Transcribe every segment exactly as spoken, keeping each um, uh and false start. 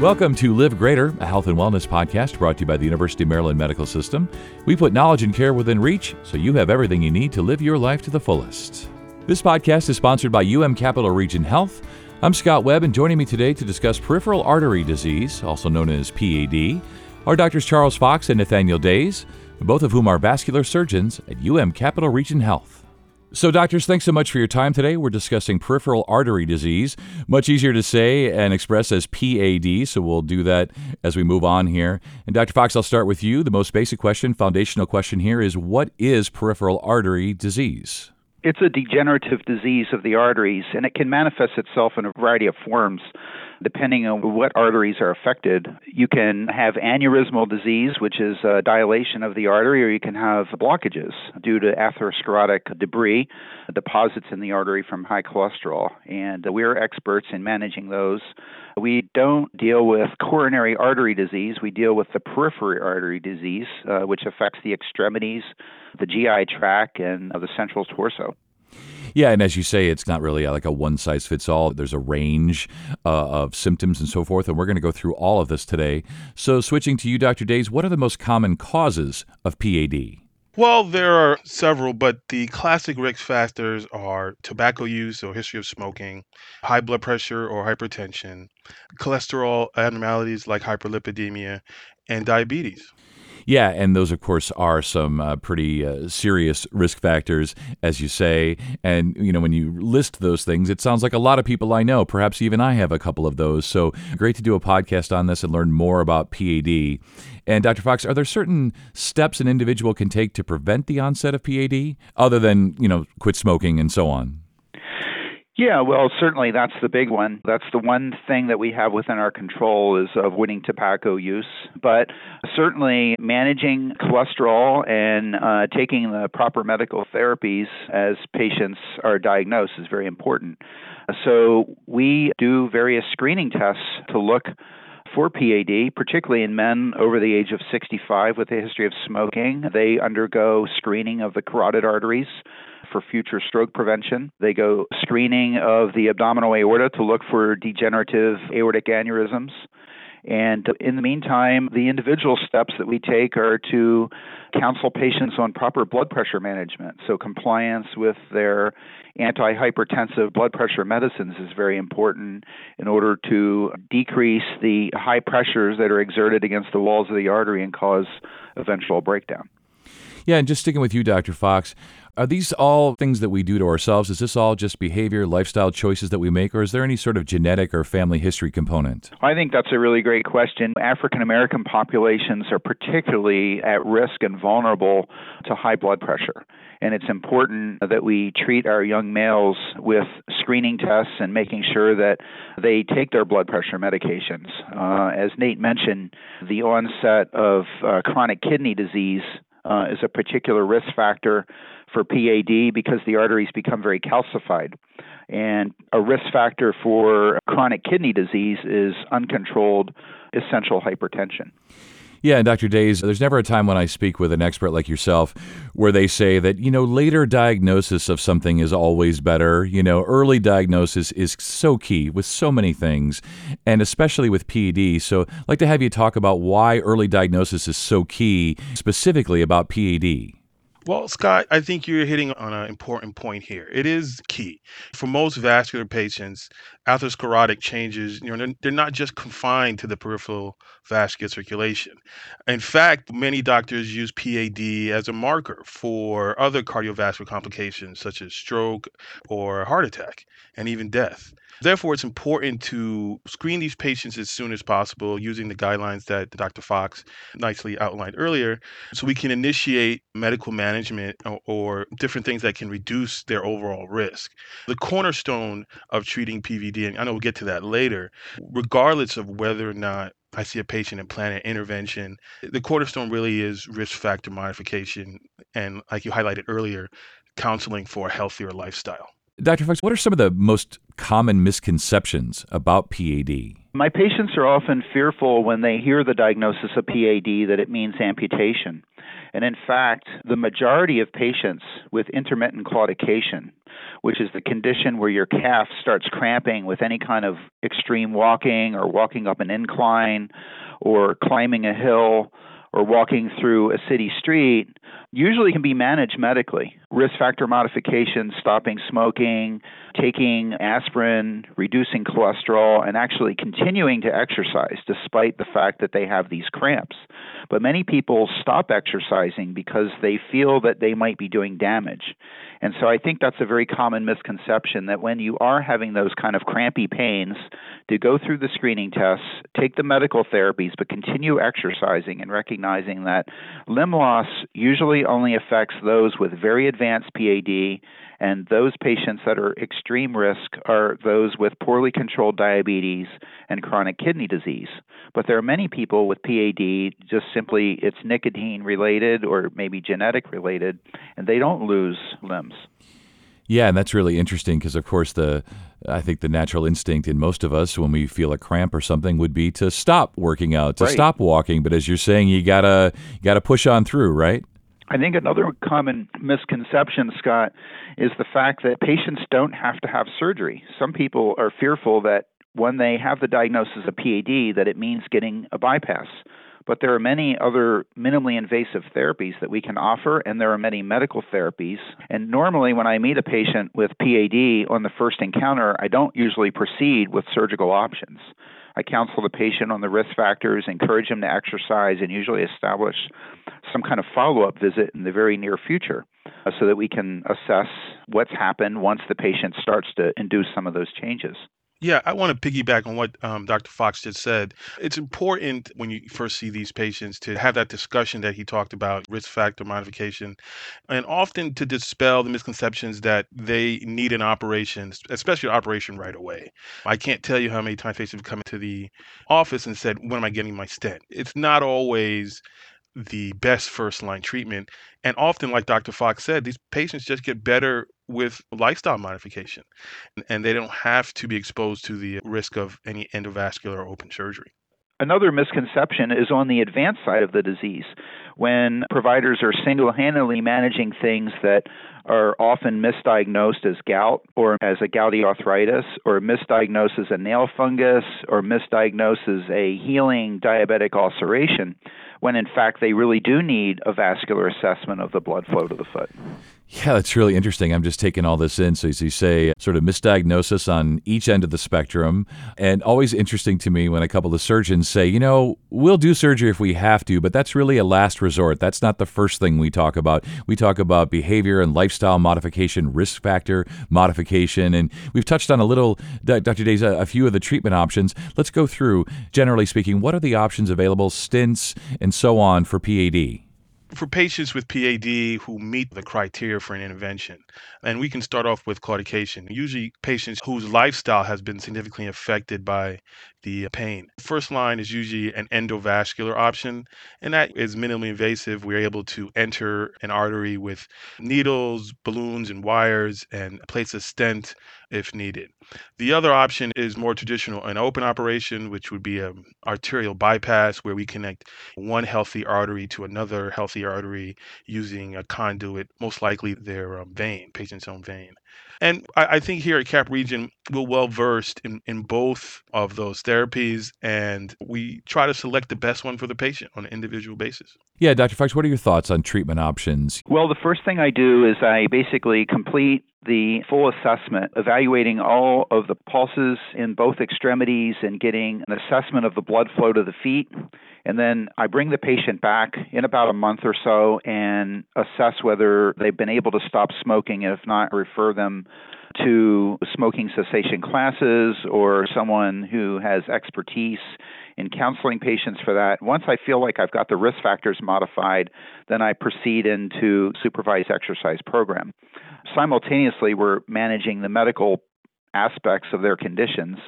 Welcome to Live Greater, a health and wellness podcast brought to you by the University of Maryland Medical System. We put knowledge and care within reach, so you have everything you need to live your life to the fullest. This podcast is sponsored by U M Capital Region Health. I'm Scott Webb, and joining me today to discuss peripheral artery disease, also known as P A D, are Doctors Charles Fox and Nathaniel Days, both of whom are vascular surgeons at U M Capital Region Health. So, doctors, thanks so much for your time today. We're discussing peripheral artery disease, much easier to say and express as P A D, so we'll do that as we move on here. And Doctor Fox, I'll start with you. The most basic question, foundational question here is, what is peripheral artery disease? It's a degenerative disease of the arteries, and it can manifest itself in a variety of forms. Depending on what arteries are affected, you can have aneurysmal disease, which is a dilation of the artery, or you can have blockages due to atherosclerotic debris, deposits in the artery from high cholesterol. And we're experts in managing those. We don't deal with coronary artery disease. We deal with the periphery artery disease, uh, which affects the extremities, the G I tract, and uh, the central torso. Yeah, and as you say, it's not really like a one-size-fits-all. There's a range uh, of symptoms and so forth, and we're going to go through all of this today. So switching to you, Doctor Days, what are the most common causes of P A D? Well, there are several, but the classic risk factors are tobacco use or history of smoking, high blood pressure or hypertension, cholesterol abnormalities like hyperlipidemia, and diabetes. Yeah, and those, of course, are some uh, pretty uh, serious risk factors, as you say. And, you know, when you list those things, it sounds like a lot of people I know, perhaps even I have a couple of those. So great to do a podcast on this and learn more about P A D. And Doctor Fox, are there certain steps an individual can take to prevent the onset of P A D other than, you know, quit smoking and so on? Yeah, well, certainly that's the big one. That's the one thing that we have within our control is avoiding tobacco use. But certainly managing cholesterol and uh, taking the proper medical therapies as patients are diagnosed is very important. So we do various screening tests to look for P A D, particularly in men over the age of sixty-five with a history of smoking. They undergo screening of the carotid arteries for future stroke prevention. They go screening of the abdominal aorta to look for degenerative aortic aneurysms. And in the meantime, the individual steps that we take are to counsel patients on proper blood pressure management. So compliance with their antihypertensive blood pressure medicines is very important in order to decrease the high pressures that are exerted against the walls of the artery and cause eventual breakdown. Yeah, and just sticking with you, Doctor Fox, are these all things that we do to ourselves? Is this all just behavior, lifestyle choices that we make, or is there any sort of genetic or family history component? I think that's a really great question. African-American populations are particularly at risk and vulnerable to high blood pressure. And it's important that we treat our young males with screening tests and making sure that they take their blood pressure medications. Uh, as Nate mentioned, the onset of uh, chronic kidney disease Uh, is a particular risk factor for P A D because the arteries become very calcified. And a risk factor for chronic kidney disease is uncontrolled essential hypertension. Yeah, and Doctor Days, there's never a time when I speak with an expert like yourself where they say that, you know, later diagnosis of something is always better. You know, early diagnosis is so key with so many things, and especially with P A D. So I'd like to have you talk about why early diagnosis is so key, specifically about P A D. Well, Scott, I think you're hitting on an important point here. It is key. For most vascular patients, atherosclerotic changes, you know, they're not just confined to the peripheral vascular circulation. In fact, many doctors use P A D as a marker for other cardiovascular complications such as stroke or heart attack and even death. Therefore, it's important to screen these patients as soon as possible using the guidelines that Doctor Fox nicely outlined earlier, so we can initiate medical management or, or different things that can reduce their overall risk. The cornerstone of treating P V D, and I know we'll get to that later, regardless of whether or not I see a patient and plan an intervention, the cornerstone really is risk factor modification and, like you highlighted earlier, counseling for a healthier lifestyle. Doctor Fox, what are some of the most common misconceptions about P A D? My patients are often fearful when they hear the diagnosis of P A D that it means amputation. And in fact, the majority of patients with intermittent claudication, which is the condition where your calf starts cramping with any kind of extreme walking or walking up an incline or climbing a hill or walking through a city street, usually can be managed medically. Risk factor modification, stopping smoking, taking aspirin, reducing cholesterol, and actually continuing to exercise despite the fact that they have these cramps. But many people stop exercising because they feel that they might be doing damage. And so I think that's a very common misconception, that when you are having those kind of crampy pains, to go through the screening tests, take the medical therapies, but continue exercising and recognizing that limb loss usually only affects those with very advanced P A D, and those patients that are extreme risk are those with poorly controlled diabetes and chronic kidney disease. But there are many people with P A D, just simply it's nicotine related or maybe genetic related, and they don't lose limbs. Yeah, and that's really interesting because, of course, the I think the natural instinct in most of us when we feel a cramp or something would be to stop working out, to right. stop walking. But as you're saying, you gotta gotta push on through, right? I think another common misconception, Scott, is the fact that patients don't have to have surgery. Some people are fearful that when they have the diagnosis of P A D, that it means getting a bypass. But there are many other minimally invasive therapies that we can offer, and there are many medical therapies. And normally when I meet a patient with P A D on the first encounter, I don't usually proceed with surgical options. I counsel the patient on the risk factors, encourage them to exercise, and usually establish some kind of follow-up visit in the very near future uh, so that we can assess what's happened once the patient starts to induce some of those changes. Yeah, I want to piggyback on what um, Doctor Fox just said. It's important when you first see these patients to have that discussion that he talked about, risk factor modification, and often to dispel the misconceptions that they need an operation, especially an operation right away. I can't tell you how many times patients have come into the office and said, when am I getting my stent? It's not always the best first-line treatment. And often, like Doctor Fox said, these patients just get better with lifestyle modification, and they don't have to be exposed to the risk of any endovascular or open surgery. Another misconception is on the advanced side of the disease, when providers are single-handedly managing things that are often misdiagnosed as gout or as a gouty arthritis, or misdiagnosed as a nail fungus, or misdiagnosed as a healing diabetic ulceration, when in fact they really do need a vascular assessment of the blood flow to the foot. Yeah, that's really interesting. I'm just taking all this in. So as you say, sort of misdiagnosis on each end of the spectrum. And always interesting to me when a couple of surgeons say, you know, we'll do surgery if we have to, but that's really a last resort. That's not the first thing we talk about. We talk about behavior and lifestyle modification, risk factor modification. And we've touched on a little, Doctor Days, a few of the treatment options. Let's go through, generally speaking, what are the options available, stents and so on for P A D? For patients with P A D who meet the criteria for an intervention, and we can start off with claudication, usually patients whose lifestyle has been significantly affected by the pain. First line is usually an endovascular option, and that is minimally invasive. We're able to enter an artery with needles, balloons, and wires, and place a stent if needed. The other option is more traditional, an open operation, which would be an arterial bypass where we connect one healthy artery to another healthy artery using a conduit, most likely their vein, patient's own vein. And I, I think here at Cap Region, we're well-versed in, in both of those therapies, and we try to select the best one for the patient on an individual basis. Yeah, Doctor Fox, what are your thoughts on treatment options? Well, the first thing I do is I basically complete the full assessment, evaluating all of the pulses in both extremities and getting an assessment of the blood flow to the feet. And then I bring the patient back in about a month or so and assess whether they've been able to stop smoking, and if not, refer them to smoking cessation classes or someone who has expertise in counseling patients for that. Once I feel like I've got the risk factors modified, then I proceed into supervised exercise program. Simultaneously, we're managing the medical aspects of their conditions.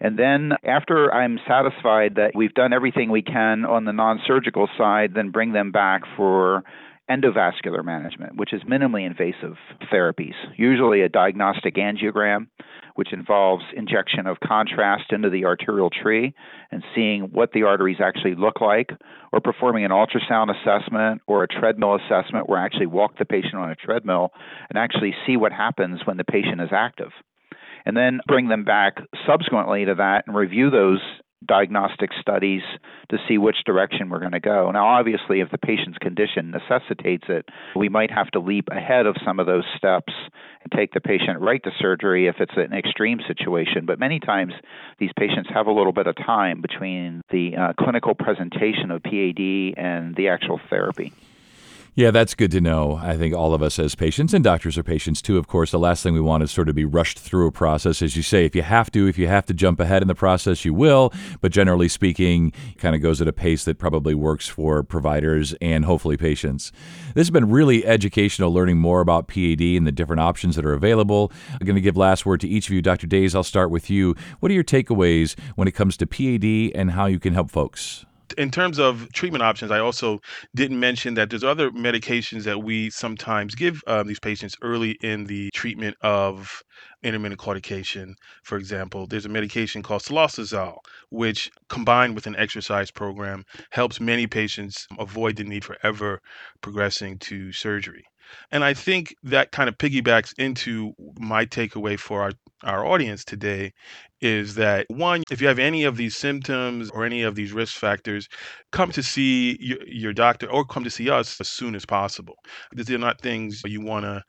And then after I'm satisfied that we've done everything we can on the non-surgical side, then bring them back for endovascular management, which is minimally invasive therapies, usually a diagnostic angiogram, which involves injection of contrast into the arterial tree and seeing what the arteries actually look like, or performing an ultrasound assessment or a treadmill assessment where I actually walk the patient on a treadmill and actually see what happens when the patient is active. And then bring them back subsequently to that and review those diagnostic studies to see which direction we're going to go. Now, obviously, if the patient's condition necessitates it, we might have to leap ahead of some of those steps and take the patient right to surgery if it's an extreme situation. But many times, these patients have a little bit of time between the uh, clinical presentation of P A D and the actual therapy. Yeah, that's good to know. I think all of us as patients, and doctors are patients too, of course, the last thing we want is sort of be rushed through a process. As you say, if you have to, if you have to jump ahead in the process, you will. But generally speaking, kind of goes at a pace that probably works for providers and hopefully patients. This has been really educational, learning more about P A D and the different options that are available. I'm going to give last word to each of you. Doctor Days, I'll start with you. What are your takeaways when it comes to P A D and how you can help folks? In terms of treatment options, I also didn't mention that there's other medications that we sometimes give um, these patients early in the treatment of intermittent claudication. For example, there's a medication called cilostazol, which combined with an exercise program helps many patients avoid the need for ever progressing to surgery. And I think that kind of piggybacks into my takeaway for our, our audience today is that, one, if you have any of these symptoms or any of these risk factors, come to see your, your doctor or come to see us as soon as possible. These are not things you want to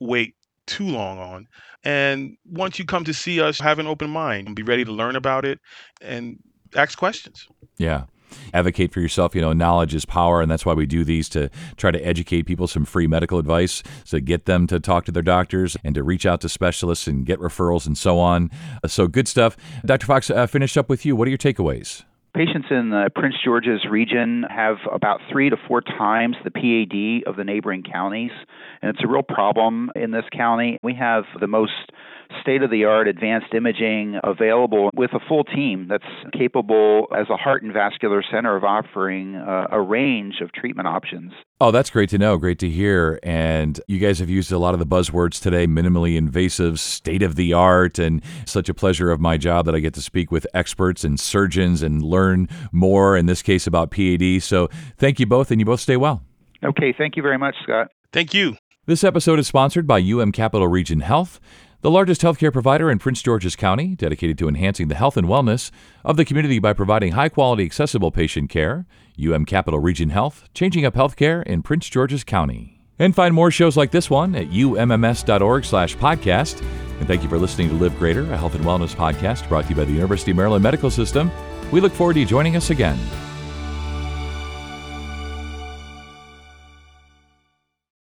wait too long on. And once you come to see us, have an open mind and be ready to learn about it and ask questions. Yeah. Advocate for yourself. You know, knowledge is power, and that's why we do these, to try to educate people, some free medical advice, so get them to talk to their doctors and to reach out to specialists and get referrals and so on. So good stuff. Doctor Fox, uh, finish up with you. What are your takeaways? Patients in the Prince George's region have about three to four times the P A D of the neighboring counties, and it's a real problem in this county. We have the most state-of-the-art advanced imaging available with a full team that's capable as a heart and vascular center of offering uh, a range of treatment options. Oh, that's great to know. Great to hear. And you guys have used a lot of the buzzwords today, minimally invasive, state-of-the-art, and such a pleasure of my job that I get to speak with experts and surgeons and learn more, in this case, about P A D. So thank you both, and you both stay well. Okay. Thank you very much, Scott. Thank you. This episode is sponsored by U M Capital Region Health, the largest healthcare provider in Prince George's County, dedicated to enhancing the health and wellness of the community by providing high-quality, accessible patient care. U M Capital Region Health, changing up healthcare in Prince George's County. And find more shows like this one at umms.org slash podcast. And thank you for listening to Live Greater, a health and wellness podcast brought to you by the University of Maryland Medical System. We look forward to you joining us again.